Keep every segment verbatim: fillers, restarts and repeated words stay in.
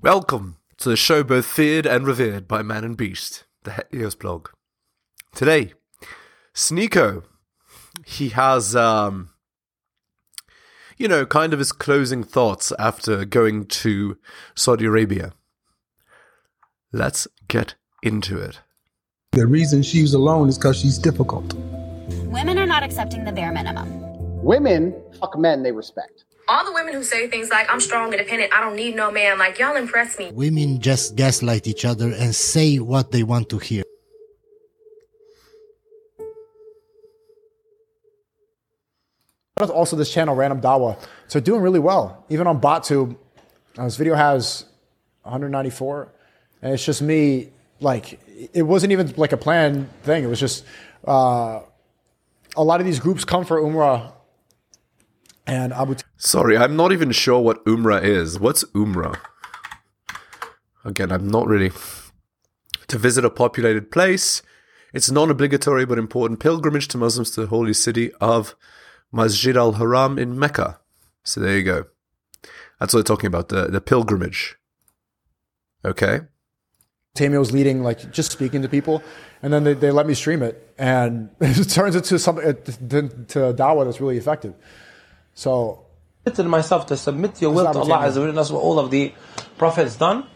Welcome to the show both feared and revered by man and beast, the Helios Blog. Today, Sneako, he has, um, you know, kind of his closing thoughts after going to Saudi Arabia. Let's get into it. The reason she's alone is because she's difficult. Women are not accepting the bare minimum. Women fuck men they respect. All the women who say things like, I'm strong, independent, I don't need no man, like, y'all impress me. Women just gaslight each other and say what they want to hear. But also this channel, Random Dawah, so doing really well. Even on BotTube, this video has one hundred ninety-four, and it's just me, like, it wasn't even like a planned thing. It was just, uh, a lot of these groups come for Umrah. And Abu T- Sorry, I'm not even sure what Umrah is. What's Umrah? Again, I'm not really... To visit a populated place. It's non-obligatory but important pilgrimage to Muslims to the holy city of Masjid al-Haram in Mecca. So there you go. That's what they're talking about, the, the pilgrimage. Okay. Tamio was leading, like, just speaking to people. And then they, they let me stream it. And it turns into something, to dawah that's really effective. So, I submitted myself to submit your will to Allah Azza wa Jalla. That's what all of the prophets done,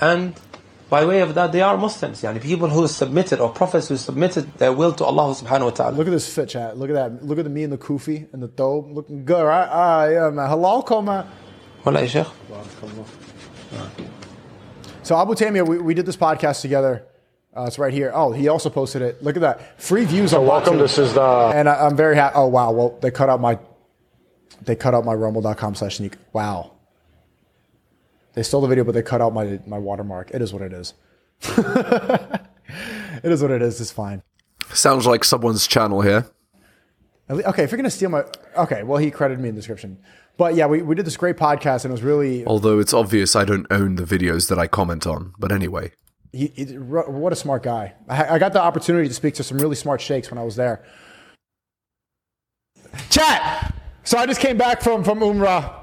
and by way of that, they are Muslims. Yani people who submitted, or prophets who submitted their will to Allah Subhanahu wa Taala. Look at this fit chat. Look at that. Look at the me and the kufi and the thobe looking good, right? Ah, yeah, man. Halal koma. Wala Sheikh. So Abu Tamir, we, we did this podcast together. Uh, it's right here. Oh, he also posted it. Look at that. Free views. So on welcome. This is the. And I, I'm very happy. Oh wow. Well, they cut out my. They cut out my rumble.com slash sneak. Wow. They stole the video, but they cut out my my watermark. It is what it is. It is what it is. It's fine. Sounds like someone's channel here. Okay, if you're going to steal my... Okay, well, he credited me in the description. But yeah, we, we did this great podcast, and it was really... Although it's obvious I don't own the videos that I comment on. But anyway. He, he, what a smart guy. I, I got the opportunity to speak to some really smart sheikhs when I was there. Chat! So I just came back from, from Umrah.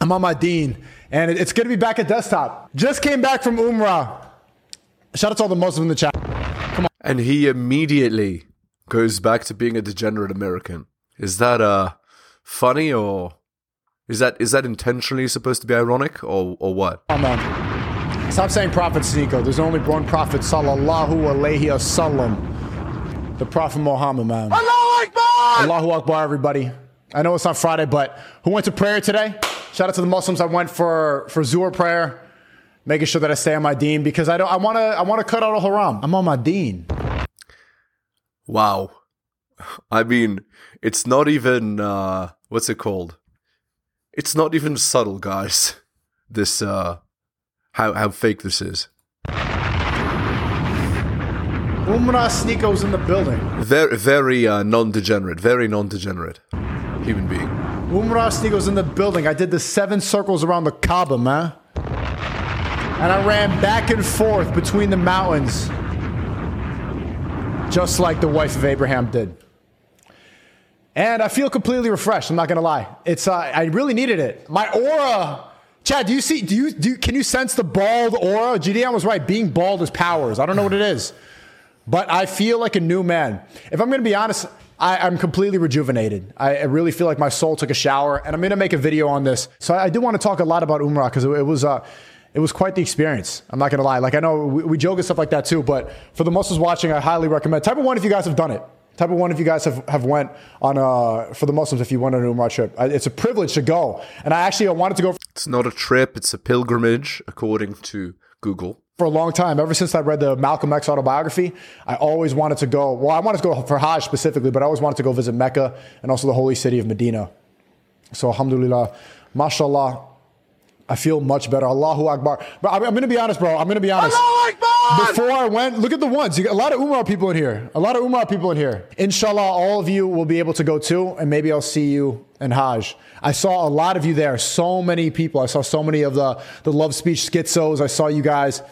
I'm on my deen, and it, it's good to be back at desktop. Just came back from Umrah. Shout out to all the Muslims in the chat. Come on. And he immediately goes back to being a degenerate American. Is that uh, funny, or is that is that intentionally supposed to be ironic, or or what? Oh, man. Stop saying Prophet Sneako. There's only one Prophet, sallallahu alaihi wasallam. The Prophet Muhammad, man. Allahu Akbar! Allahu Akbar, everybody. I know it's not Friday, but who went to prayer today? Shout out to the Muslims. I went for, for Zuhr prayer, making sure that I stay on my deen, because I don't. I want to I want to cut out al haram. I'm on my deen. Wow. I mean, it's not even, uh, what's it called? It's not even subtle, guys. This, uh, how, how fake this is. Umrah Sneako's in the building. Very, very uh, non-degenerate, very non-degenerate. Human being. Umrah Sneako's in the building. I did the seven circles around the Kaaba, man. And I ran back and forth between the mountains. Just like the wife of Abraham did. And I feel completely refreshed, I'm not gonna lie. It's uh, I really needed it. My aura. Chad, do you see do you do you, can you sense the bald aura? G D M was right, being bald is powers. I don't know what it is. But I feel like a new man. If I'm gonna be honest, I, I'm completely rejuvenated. I, I really feel like my soul took a shower, and I'm going to make a video on this. So I, I do want to talk a lot about Umrah, because it, it was uh, it was quite the experience. I'm not going to lie. Like, I know we, we joke and stuff like that too, but for the Muslims watching, I highly recommend. Type of one if you guys have done it. Type of one if you guys have, have went on, uh, for the Muslims, if you went on an Umrah trip. I, it's a privilege to go. And I actually I wanted to go. For- it's not a trip. It's a pilgrimage, according to Google. For a long time, ever since I read the Malcolm X autobiography, I always wanted to go. Well, I wanted to go for Hajj specifically, but I always wanted to go visit Mecca and also the holy city of Medina. So alhamdulillah, mashallah, I feel much better. Allahu Akbar. But I'm, I'm going to be honest, bro. I'm going to be honest. Allahu Akbar! Before I went, look at the ones. You got a lot of Umrah people in here. A lot of Umrah people in here. Inshallah, all of you will be able to go too, and maybe I'll see you in Hajj. I saw a lot of you there. So many people. I saw so many of the, the love speech schizos. I saw you guys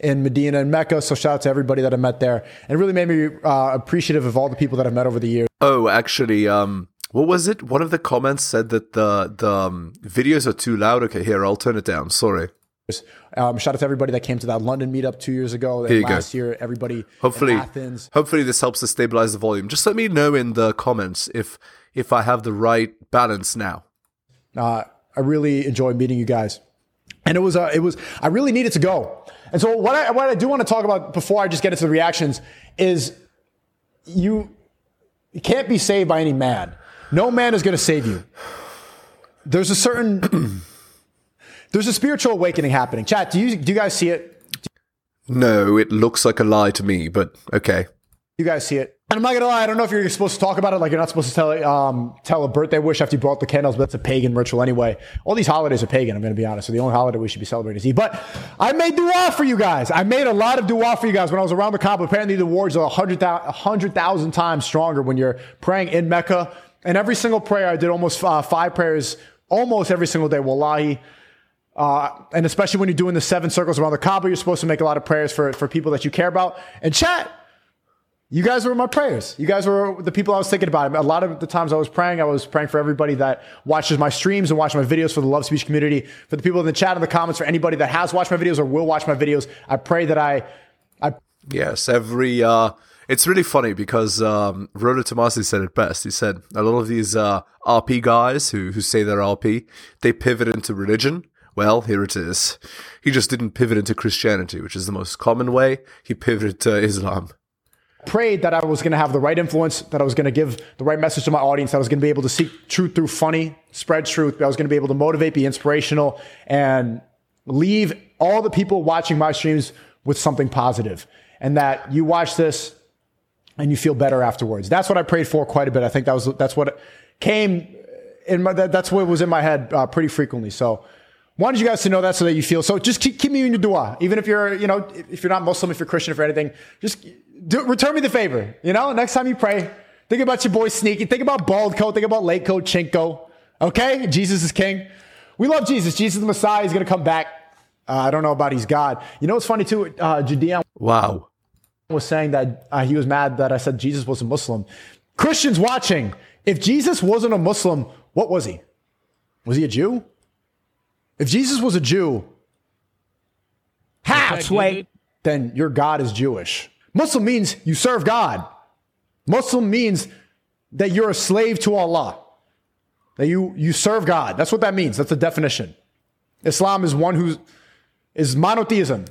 in Medina and Mecca, so shout out to everybody that I met there. It really made me uh, appreciative of all the people that I've met over the years. Oh, actually, um, what was it? One of the comments said that the the um, videos are too loud. Okay, here, I'll turn it down. Sorry. Um, shout out to everybody that came to that London meetup two years ago. And last go. year, everybody hopefully, in Athens. Hopefully this helps to stabilize the volume. Just let me know in the comments if if I have the right balance now. Uh, I really enjoyed meeting you guys. And it was, uh, it was. I really needed to go. And so what I, what I do want to talk about before I just get into the reactions is you, you can't be saved by any man. No man is going to save you. There's a certain... There's a spiritual awakening happening. Chat, do you do you guys see it? You, no, it looks like a lie to me, but okay. You guys see it. And I'm not going to lie, I don't know if you're supposed to talk about it, like you're not supposed to tell um, tell a birthday wish after you brought the candles, but that's a pagan ritual anyway. All these holidays are pagan, I'm going to be honest. So the only holiday we should be celebrating is Eid. But I made dua for you guys. I made a lot of dua for you guys when I was around the Kaaba. Apparently the words are one hundred thousand times stronger when you're praying in Mecca. And every single prayer, I did almost uh, five prayers almost every single day, wallahi. Uh, and especially when you're doing the seven circles around the Kaaba, you're supposed to make a lot of prayers for, for people that you care about. And chat, you guys were my prayers. You guys were the people I was thinking about. A lot of the times I was praying, I was praying for everybody that watches my streams and watches my videos, for the love speech community, for the people in the chat and the comments, for anybody that has watched my videos or will watch my videos. I pray that I... I yes, every... Uh, it's really funny because um, Rollo Tomasi said it best. He said a lot of these uh, R P guys who, who say they're R P, they pivot into religion. Well, here it is. He just didn't pivot into Christianity, which is the most common way. He pivoted to Islam. Prayed that I was going to have the right influence, that I was going to give the right message to my audience, that I was going to be able to seek truth through funny, spread truth, that I was going to be able to motivate, be inspirational, and leave all the people watching my streams with something positive. And that you watch this and you feel better afterwards. That's what I prayed for quite a bit. I think that was that's what came in my, that's what was in my head uh, pretty frequently. So wanted you guys to know that so that you feel so. Just keep, keep me in your dua, even if you're, you know, if you're not Muslim, if you're Christian, if you're anything, just do, return me the favor. You know, next time you pray, think about your boy Sneaky, think about Bald Coat, think about Late Coat, Chinko. Okay, Jesus is King. We love Jesus. Jesus the Messiah is gonna come back. Uh, I don't know about he's God. You know what's funny too? Uh, Judean wow was saying that uh, he was mad that I said Jesus was a Muslim. Christians watching, if Jesus wasn't a Muslim, what was he? Was he a Jew? If Jesus was a Jew, half, wait, then your God is Jewish. Muslim means you serve God. Muslim means that you're a slave to Allah, that you, you serve God. That's what that means. That's the definition. Islam is one who is monotheism,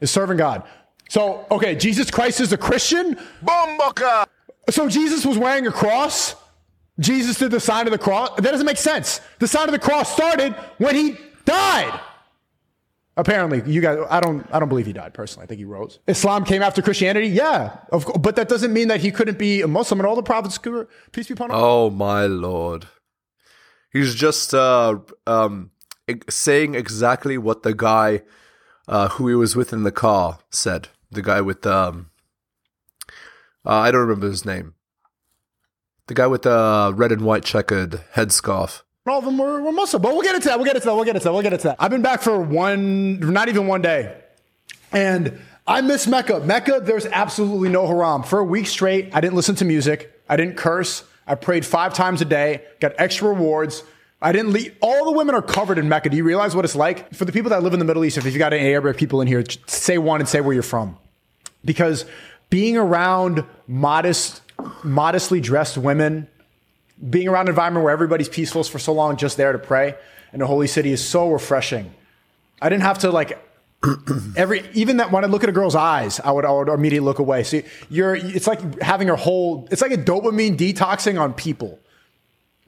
is serving God. So, okay, Jesus Christ is a Christian? Boom, baka. So Jesus was wearing a cross? Jesus did the sign of the cross. That doesn't make sense. The sign of the cross started when he died. Apparently, you guys, I don't, I don't believe he died personally. I think he rose. Islam came after Christianity. Yeah, of course, but that doesn't mean that he couldn't be a Muslim. And all the prophets, peace be upon him. Oh my Lord, he's just uh, um, saying exactly what the guy uh, who he was with in the car said. The guy with um, uh, I don't remember his name. The guy with the red and white checkered headscarf. All of them were, were Muslim, but we'll get into that. We'll get into that. We'll get into that. We'll get into that. I've been back for one, not even one day. And I miss Mecca. Mecca, there's absolutely no haram. For a week straight, I didn't listen to music. I didn't curse. I prayed five times a day, got extra rewards. I didn't leave. All the women are covered in Mecca. Do you realize what it's like? For the people that live in the Middle East, if you got any Arab people in here, say one and say where you're from. Because being around modest, modestly dressed women, being around an environment where everybody's peaceful is for so long, just there to pray and the holy city, is so refreshing. I didn't have to like every, even that when I look at a girl's eyes, I would, I would immediately look away. See, you're, it's like having her whole, it's like a dopamine detoxing on people.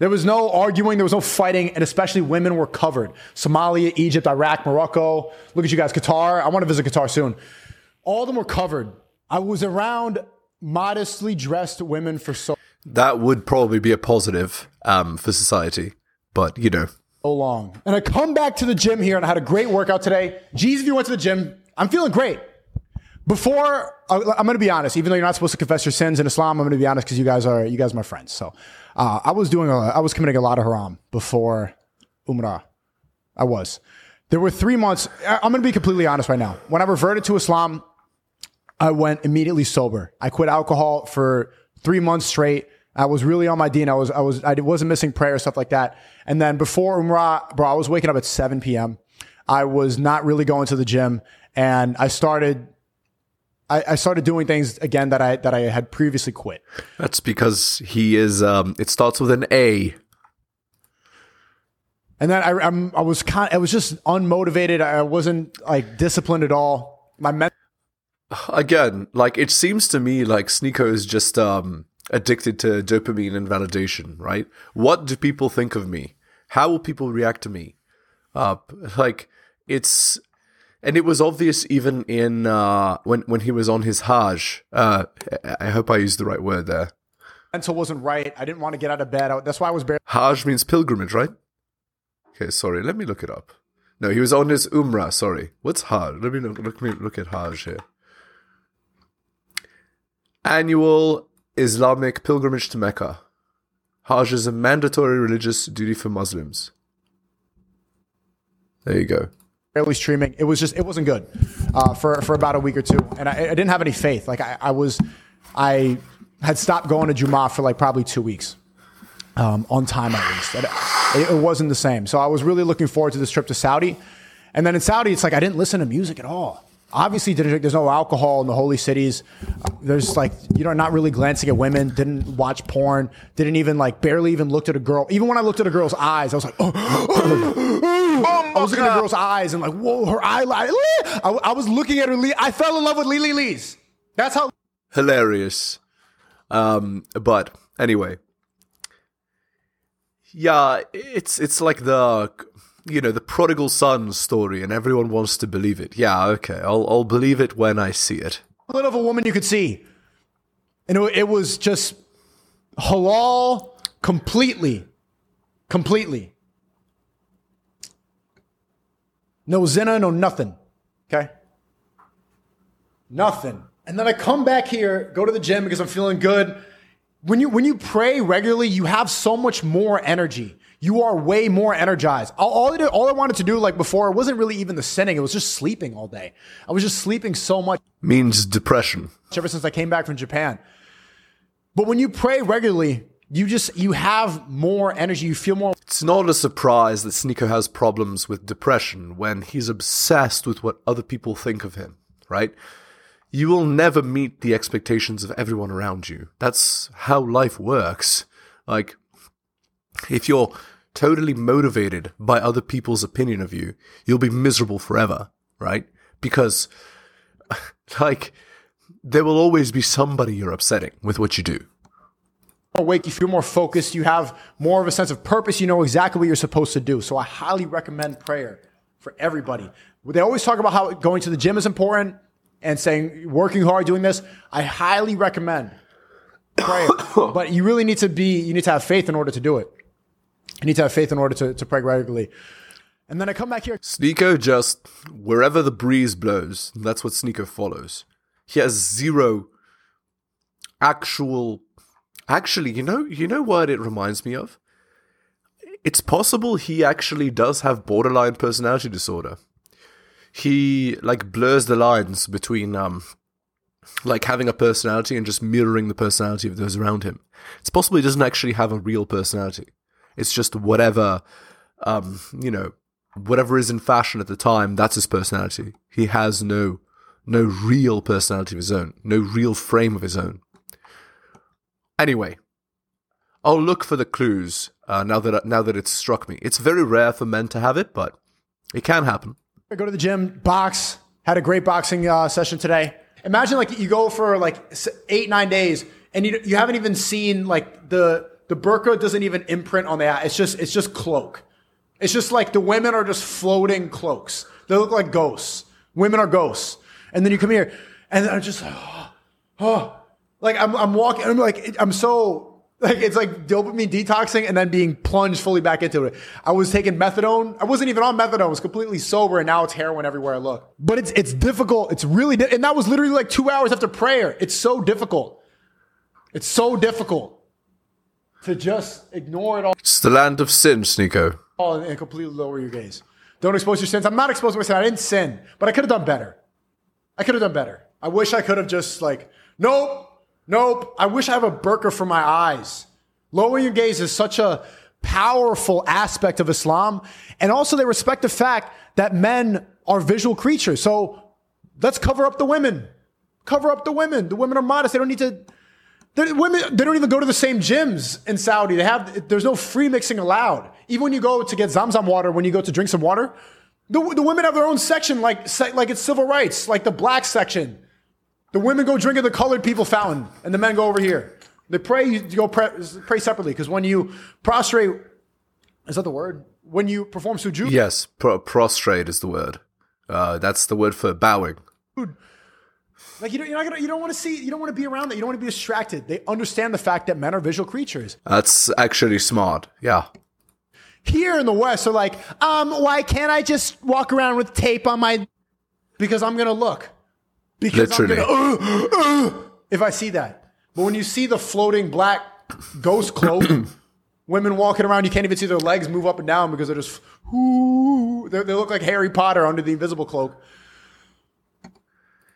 There was no arguing. There was no fighting. And especially women were covered. Somalia, Egypt, Iraq, Morocco. Look at you guys. Qatar. I want to visit Qatar soon. All of them were covered. I was around modestly dressed women for so that would probably be a positive um for society, but you know, so long. And I come back to the gym here and I had a great workout today. Jeez, if you went to the gym, I'm feeling great. Before, I'm gonna be honest, even though you're not supposed to confess your sins in Islam, I'm gonna be honest because you guys are you guys are my friends. So uh I was doing a, I was committing a lot of haram before Umrah. I was there were three months. I'm gonna be completely honest right now. When I reverted to Islam, I went immediately sober. I quit alcohol for three months straight. I was really on my D and I was, I was, I wasn't missing prayer, stuff like that. And then before Umrah, bro, I was waking up at seven p.m. I was not really going to the gym, and I started I, I started doing things again that I that I had previously quit. That's because he is um, it starts with an A. And then I I'm, I was kind I was just unmotivated. I wasn't like disciplined at all. My men- Again, like it seems to me like Sneako is just um, addicted to dopamine and validation, right? What do people think of me? How will people react to me? Uh, like it's, and it was obvious even in uh, when when he was on his Hajj. Uh, I hope I used the right word there. Mental wasn't right. I didn't want to get out of bed. I, that's why I was bare. Hajj means pilgrimage, right? Okay, sorry. Let me look it up. No, he was on his Umrah. Sorry, what's Hajj? Let me look, look me look at Hajj here. Annual Islamic pilgrimage to Mecca. Hajj is a mandatory religious duty for Muslims. There you go. Barely streaming. It was just, it wasn't good uh, for, for about a week or two. And I, I didn't have any faith. Like I, I was, I had stopped going to Jummah for like probably two weeks um, on time at least. It, it wasn't the same. So I was really looking forward to this trip to Saudi. And then in Saudi, it's like, I didn't listen to music at all. Obviously, there's no alcohol in the holy cities. There's like, you know, not really glancing at women. Didn't watch porn. Didn't even like, barely even looked at a girl. Even when I looked at a girl's eyes, I was like, oh, oh, oh. I was looking at a girl's eyes and like, whoa, her eyelid. I, I was looking at her. Le- I fell in love with Lili Lee's. That's how hilarious. Um, but anyway, yeah, it's it's like the. You know, the prodigal son story, and everyone wants to believe it. Yeah, okay, I'll I'll believe it when I see it. A little of a woman you could see. And it, it was just halal completely. Completely. No zina, no nothing. Okay? Nothing. And then I come back here, go to the gym because I'm feeling good. When you when you pray regularly, you have so much more energy. You are way more energized. All, all, I did, all I wanted to do, like before, it wasn't really even the sinning. It was just sleeping all day. I was just sleeping so much. Means depression. Ever since I came back from Japan. But when you pray regularly, you just, you have more energy. You feel more. It's not a surprise that Sneako has problems with depression when he's obsessed with what other people think of him, right? You will never meet the expectations of everyone around you. That's how life works. Like, if you're totally motivated by other people's opinion of you, you'll be miserable forever, right? Because, like, there will always be somebody you're upsetting with what you do. Awake, you feel more focused, you have more of a sense of purpose, you know exactly what you're supposed to do. So I highly recommend prayer for everybody. They always talk about how going to the gym is important and saying working hard, doing this. I highly recommend prayer, but you really need to be, you need to have faith in order to do it. You need to have faith in order to, to pray regularly. And then I come back here. Sneako just, wherever the breeze blows, that's what Sneako follows. He has zero actual, actually, you know, you know what it reminds me of? It's possible he actually does have borderline personality disorder. He like blurs the lines between, um, like having a personality and just mirroring the personality of those around him. It's possible he doesn't actually have a real personality. It's just whatever, um, you know, whatever is in fashion at the time, that's his personality. He has no no real personality of his own, no real frame of his own. Anyway, I'll look for the clues uh, now that now that it's struck me. It's very rare for men to have it, but it can happen. I go to the gym, box, had a great boxing uh, session today. Imagine like you go for like eight, nine days and you you haven't even seen like the... The burqa doesn't even imprint on the eye. It's just, it's just cloak. It's just like the women are just floating cloaks. They look like ghosts. Women are ghosts. And then you come here and I'm just like, oh, oh. Like I'm, I'm walking. I'm like, I'm so like, it's like dopamine detoxing and then being plunged fully back into it. I was taking methadone. I wasn't even on methadone. I was completely sober. And now it's heroin everywhere I look, but it's, it's difficult. It's really, di- and that was literally like two hours after prayer. It's so difficult. It's so difficult. To just ignore it all. It's the land of sin, Sneako. Oh, and completely lower your gaze. Don't expose your sins. I'm not exposed to my sin. I didn't sin, but I could have done better. I could have done better. I wish I could have just like, nope, nope. I wish I have a burqa for my eyes. Lowering your gaze is such a powerful aspect of Islam. And also they respect the fact that men are visual creatures. So let's cover up the women. Cover up the women. The women are modest. They don't need to... The women, they don't even go to the same gyms in Saudi. They have, there's no free mixing allowed. Even when you go to get Zamzam water, when you go to drink some water, the, the women have their own section, like, like it's civil rights, like the black section. The women go drink at the colored people fountain, and the men go over here. They pray, you go pray, pray separately, because when you prostrate, is that the word? When you perform sujood? Yes, pro- prostrate is the word. Uh, that's the word for bowing. Dude. Like you don't, you're not gonna, you don't want to see, you don't want to be around that. You don't want to be distracted. They understand the fact that men are visual creatures. That's actually smart. Yeah. Here in the West, they're like, um, why can't I just walk around with tape on my? Because I'm gonna look. Because literally, I'm gonna, uh, uh, if I see that. But when you see the floating black ghost cloak, women walking around, you can't even see their legs move up and down because they're just, ooh, they're, they look like Harry Potter under the invisible cloak.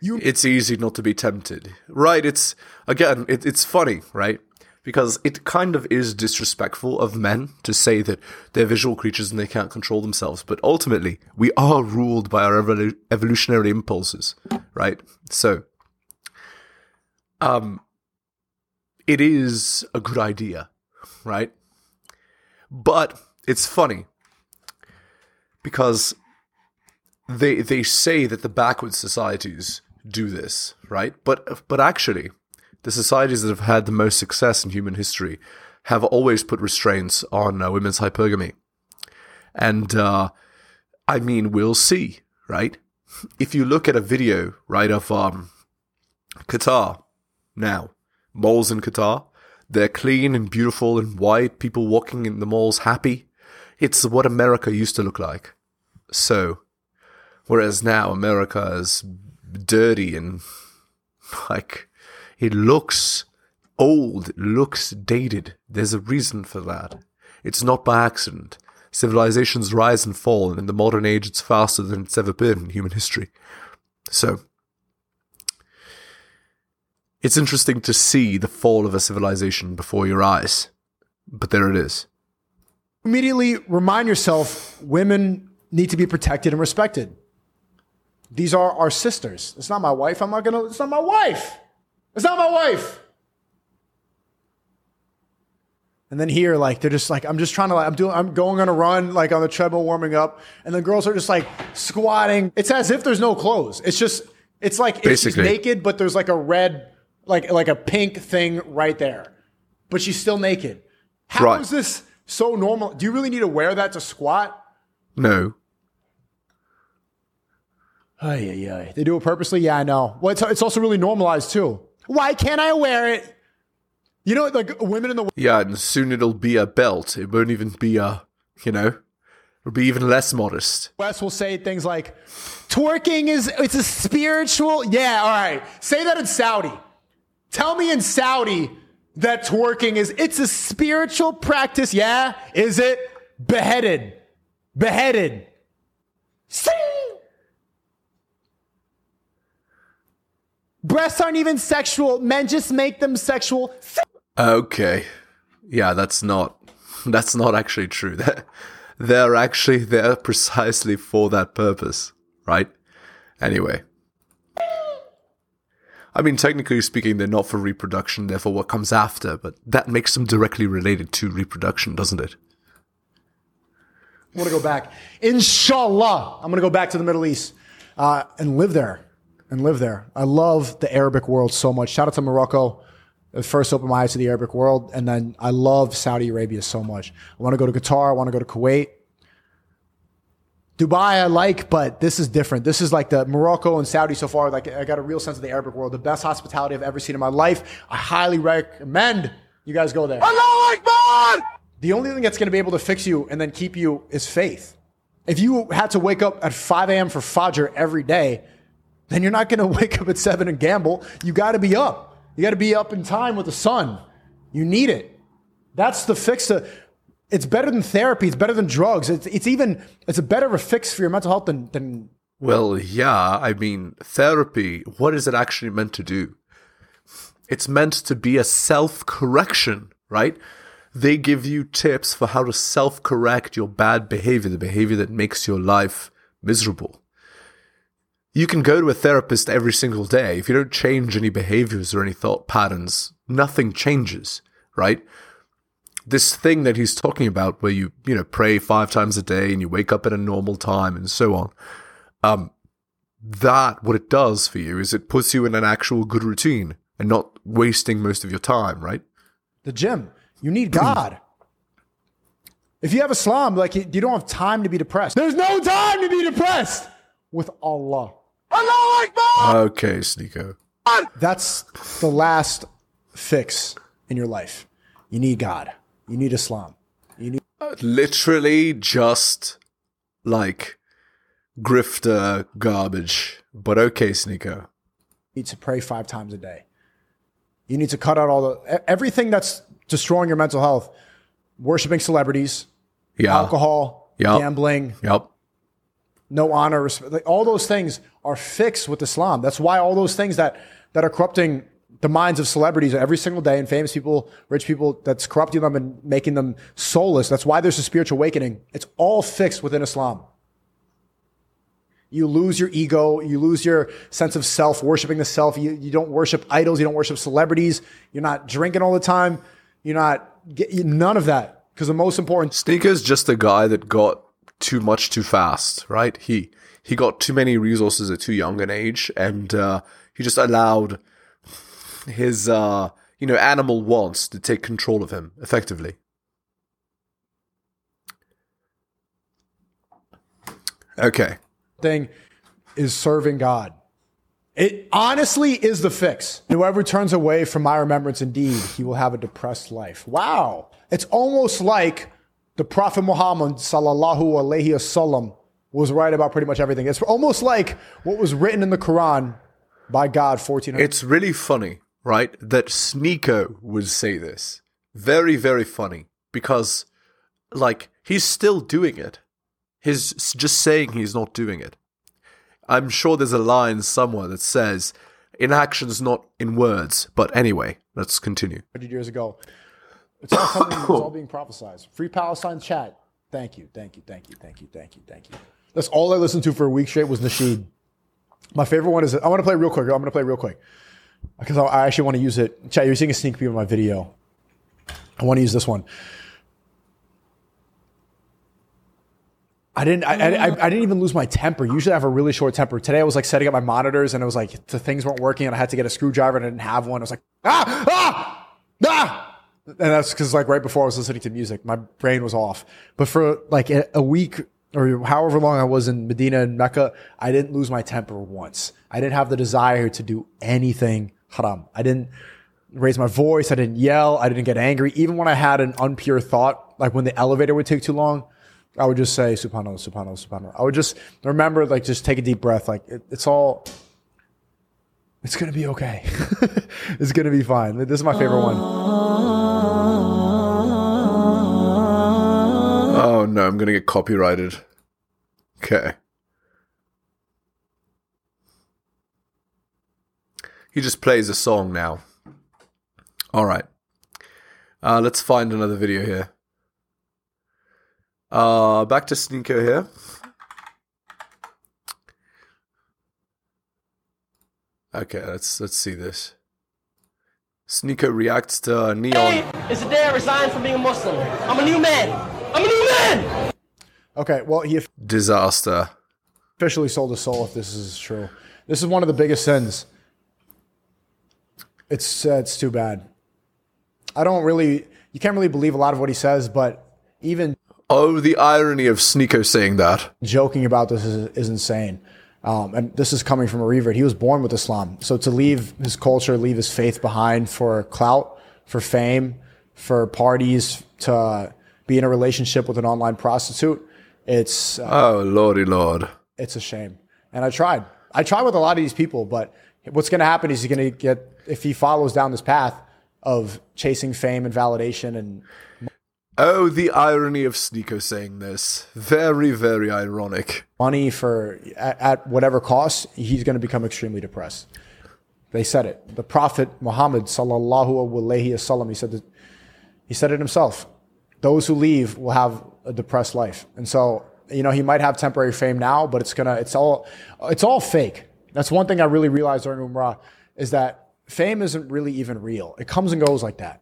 You- it's easy not to be tempted. Right, it's, again, it, it's funny, right? Because it kind of is disrespectful of men to say that they're visual creatures and they can't control themselves. But ultimately, we are ruled by our evol- evolutionary impulses, right? So, um, it is a good idea, right? But it's funny because they they say that the backward societies do this, right? But but actually, the societies that have had the most success in human history have always put restraints on uh, women's hypergamy. And, uh, I mean, we'll see, right? If you look at a video, right, of um, Qatar now, malls in Qatar, they're clean and beautiful and white, people walking in the malls happy. It's what America used to look like. So, whereas now America is dirty and, like, it looks old, it looks dated. There's a reason for that. It's not by accident. Civilizations rise and fall, and in the modern age, it's faster than it's ever been in human history. So, it's interesting to see the fall of a civilization before your eyes. But there it is. Immediately remind yourself, women need to be protected and respected. These are our sisters. It's not my wife. I'm not gonna, it's not my wife. It's not my wife. And then here, like, they're just like, I'm just trying to, like, I'm doing, I'm going on a run, like on the treadmill, warming up. And the girls are just like squatting. It's as if there's no clothes. It's just, it's like, basically, it's, she's naked, but there's like a red, like, like a pink thing right there. But she's still naked. How right. is this so normal? Do you really need to wear that to squat? No. Oh, yeah, yeah. They do it purposely? Yeah, I know. Well, it's, it's also really normalized, too. Why can't I wear it? You know, like, women in the... Yeah, and soon it'll be a belt. It won't even be a, you know, it'll be even less modest. Wes will say things like, twerking is, it's a spiritual... Yeah, all right. Say that in Saudi. Tell me in Saudi that twerking is, it's a spiritual practice. Yeah, is it? Beheaded. Beheaded. Sing! Breasts aren't even sexual. Men just make them sexual. Okay. Yeah, that's not, that's not actually true. They're, they're actually there precisely for that purpose, right? Anyway. I mean, technically speaking, they're not for reproduction, they're for what comes after, but that makes them directly related to reproduction, doesn't it? I want to go back. Inshallah, I'm going to go back to the Middle East uh, and live there. And live there. I love the Arabic world so much. Shout out to Morocco. It first opened my eyes to the Arabic world. And then I love Saudi Arabia so much. I want to go to Qatar. I want to go to Kuwait. Dubai I like, but this is different. This is like the Morocco and Saudi so far. Like, I got a real sense of the Arabic world. The best hospitality I've ever seen in my life. I highly recommend you guys go there. Allah Akbar! The only thing that's going to be able to fix you and then keep you is faith. If you had to wake up at five a.m. for Fajr every day, then you're not going to wake up at seven and gamble. You got to be up. You got to be up in time with the sun. You need it. That's the fix. To, it's better than therapy. It's better than drugs. It's, it's even, it's a better of a fix for your mental health than, than. Well, yeah. I mean, therapy, what is it actually meant to do? It's meant to be a self-correction, right? They give you tips for how to self-correct your bad behavior, the behavior that makes your life miserable. You can go to a therapist every single day. If you don't change any behaviors or any thought patterns, nothing changes, right? This thing that he's talking about where you, you know, pray five times a day and you wake up at a normal time and so on, um, that, what it does for you is it puts you in an actual good routine and not wasting most of your time, right? The gym. You need God. If you have Islam, like, you don't have time to be depressed. There's no time to be depressed with Allah. Allah Akbar! Okay, Sneako. That's the last fix in your life. You need God. You need Islam. You need literally just like grifter garbage. But okay, Sneako. You need to pray five times a day. You need to cut out all the everything that's destroying your mental health, worshiping celebrities, yeah. alcohol, yep. gambling, yep. no honor, respect, like all those things are fixed with Islam. That's why all those things that, that are corrupting the minds of celebrities every single day and famous people, rich people, that's corrupting them and making them soulless. That's why there's a spiritual awakening. It's all fixed within Islam. You lose your ego. You lose your sense of self, worshiping the self. You, you don't worship idols. You don't worship celebrities. You're not drinking all the time. You're not get none of that, because the most important. Sneaker's just a guy that got too much too fast, right? He he got too many resources at too young an age, and uh, he just allowed his uh, you know animal wants to take control of him effectively. Okay. Thing is serving God. It honestly is the fix. Whoever turns away from my remembrance indeed, he will have a depressed life. Wow. It's almost like the Prophet Muhammad sallallahu alaihi wasallam was right about pretty much everything. It's almost like what was written in the Quran by God fourteen hundred. It's really funny, right, that Sneako would say this. Very, very funny, because like he's still doing it. He's just saying he's not doing it. I'm sure there's a line somewhere that says, in actions, not in words. But anyway, let's continue. one hundred years ago. It's all, coming, it's all being prophesied. Free Palestine chat. Thank you, thank you, thank you, thank you, thank you, thank you. That's all I listened to for a week straight was Nasheed. My favorite one is, I want to play real quick. I'm going to play real quick. Because I actually want to use it. Chat, you're seeing a sneak peek of my video. I want to use this one. I didn't. I, I I didn't even lose my temper. Usually, I have a really short temper. Today, I was like setting up my monitors, and I was like, the things weren't working, and I had to get a screwdriver, and I didn't have one. I was like, ah, ah, ah, and that's because like right before I was listening to music, my brain was off. But for like a week or however long I was in Medina and Mecca, I didn't lose my temper once. I didn't have the desire to do anything haram. I didn't raise my voice. I didn't yell. I didn't get angry. Even when I had an unpure thought, like when the elevator would take too long, I would just say, subhanAllah, subhanAllah, subhanAllah. I would just remember, like, just take a deep breath. Like, it, it's all, it's going to be okay. It's going to be fine. This is my favorite one. Oh, no, I'm going to get copyrighted. Okay. He just plays a song now. All right. Uh, let's find another video here. Uh, back to Sneako here. Okay, let's let's see this. Sneako reacts to Neon. It's the day I resigned from being a Muslim. I'm a new man. I'm a new man. Okay, well, he disaster. Officially sold his soul. If this is true, this is one of the biggest sins. It's uh, it's too bad. I don't really. You can't really believe a lot of what he says, but even. Oh, the irony of Sneako saying that. Joking about this is, is insane. Um, and this is coming from a revert. He was born with Islam. So to leave his culture, leave his faith behind for clout, for fame, for parties, to be in a relationship with an online prostitute, it's... Uh, oh, lordy lord. It's a shame. And I tried. I tried with a lot of these people, but what's going to happen is he's going to get... If he follows down this path of chasing fame and validation and... Oh, the irony of Sneako saying this. Very, very ironic. Money for, at, at whatever cost, he's going to become extremely depressed. They said it. The Prophet Muhammad, sallallahu alaihi wasallam, he said that He said it himself. Those who leave will have a depressed life. And so, you know, he might have temporary fame now, but it's gonna, it's all, it's all fake. That's one thing I really realized during Umrah, is that fame isn't really even real. It comes and goes like that.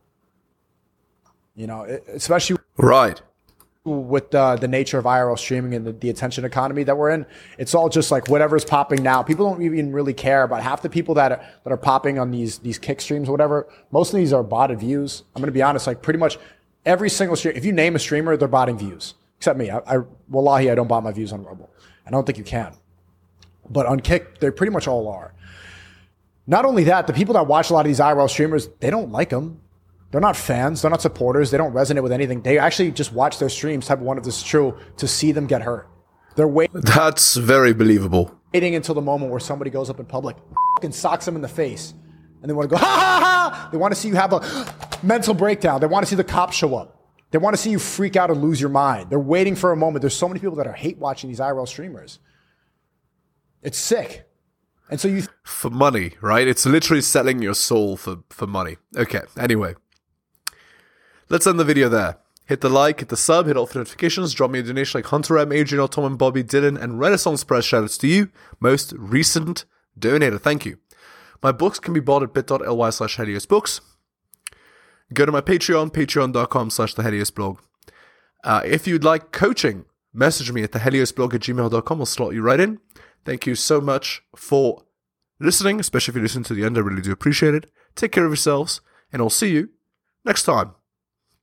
You know, especially right with uh, the nature of I R L streaming and the, the attention economy that we're in. It's all just like whatever's popping now. People don't even really care about half the people that are, that are popping on these these kick streams or whatever. Most of these are botted views. I'm going to be honest, like pretty much every single stream, if you name a streamer, they're botting views. Except me. I, I Wallahi, I don't bot my views on Rumble. I don't think you can. But on Kick, they pretty much all are. Not only that, the people that watch a lot of these I R L streamers, they don't like them. They're not fans. They're not supporters. They don't resonate with anything. They actually just watch their streams, type one if this is true, to see them get hurt. They're waiting. That's very believable. Waiting until the moment where somebody goes up in public and socks them in the face. And they want to go, ha, ha, ha. They want to see you have a mental breakdown. They want to see the cops show up. They want to see you freak out and lose your mind. They're waiting for a moment. There's so many people that are hate watching these I R L streamers. It's sick. And so you... Th- for money, right? It's literally selling your soul for, for money. Okay, anyway. Let's end the video there. Hit the like, hit the sub, hit all the notifications, drop me a donation like Hunter M, Adrian, Tom, and Bobby, Dylan, and Renaissance Press. Shoutouts to you. Most recent donator. Thank you. My books can be bought at bit.ly slash Helios Books. Go to my Patreon, patreon.com slash the Helios Blog. Uh, if you'd like coaching, message me at theheliosblog at gmail.com. I'll slot you right in. Thank you so much for listening, especially if you listen to the end. I really do appreciate it. Take care of yourselves, and I'll see you next time.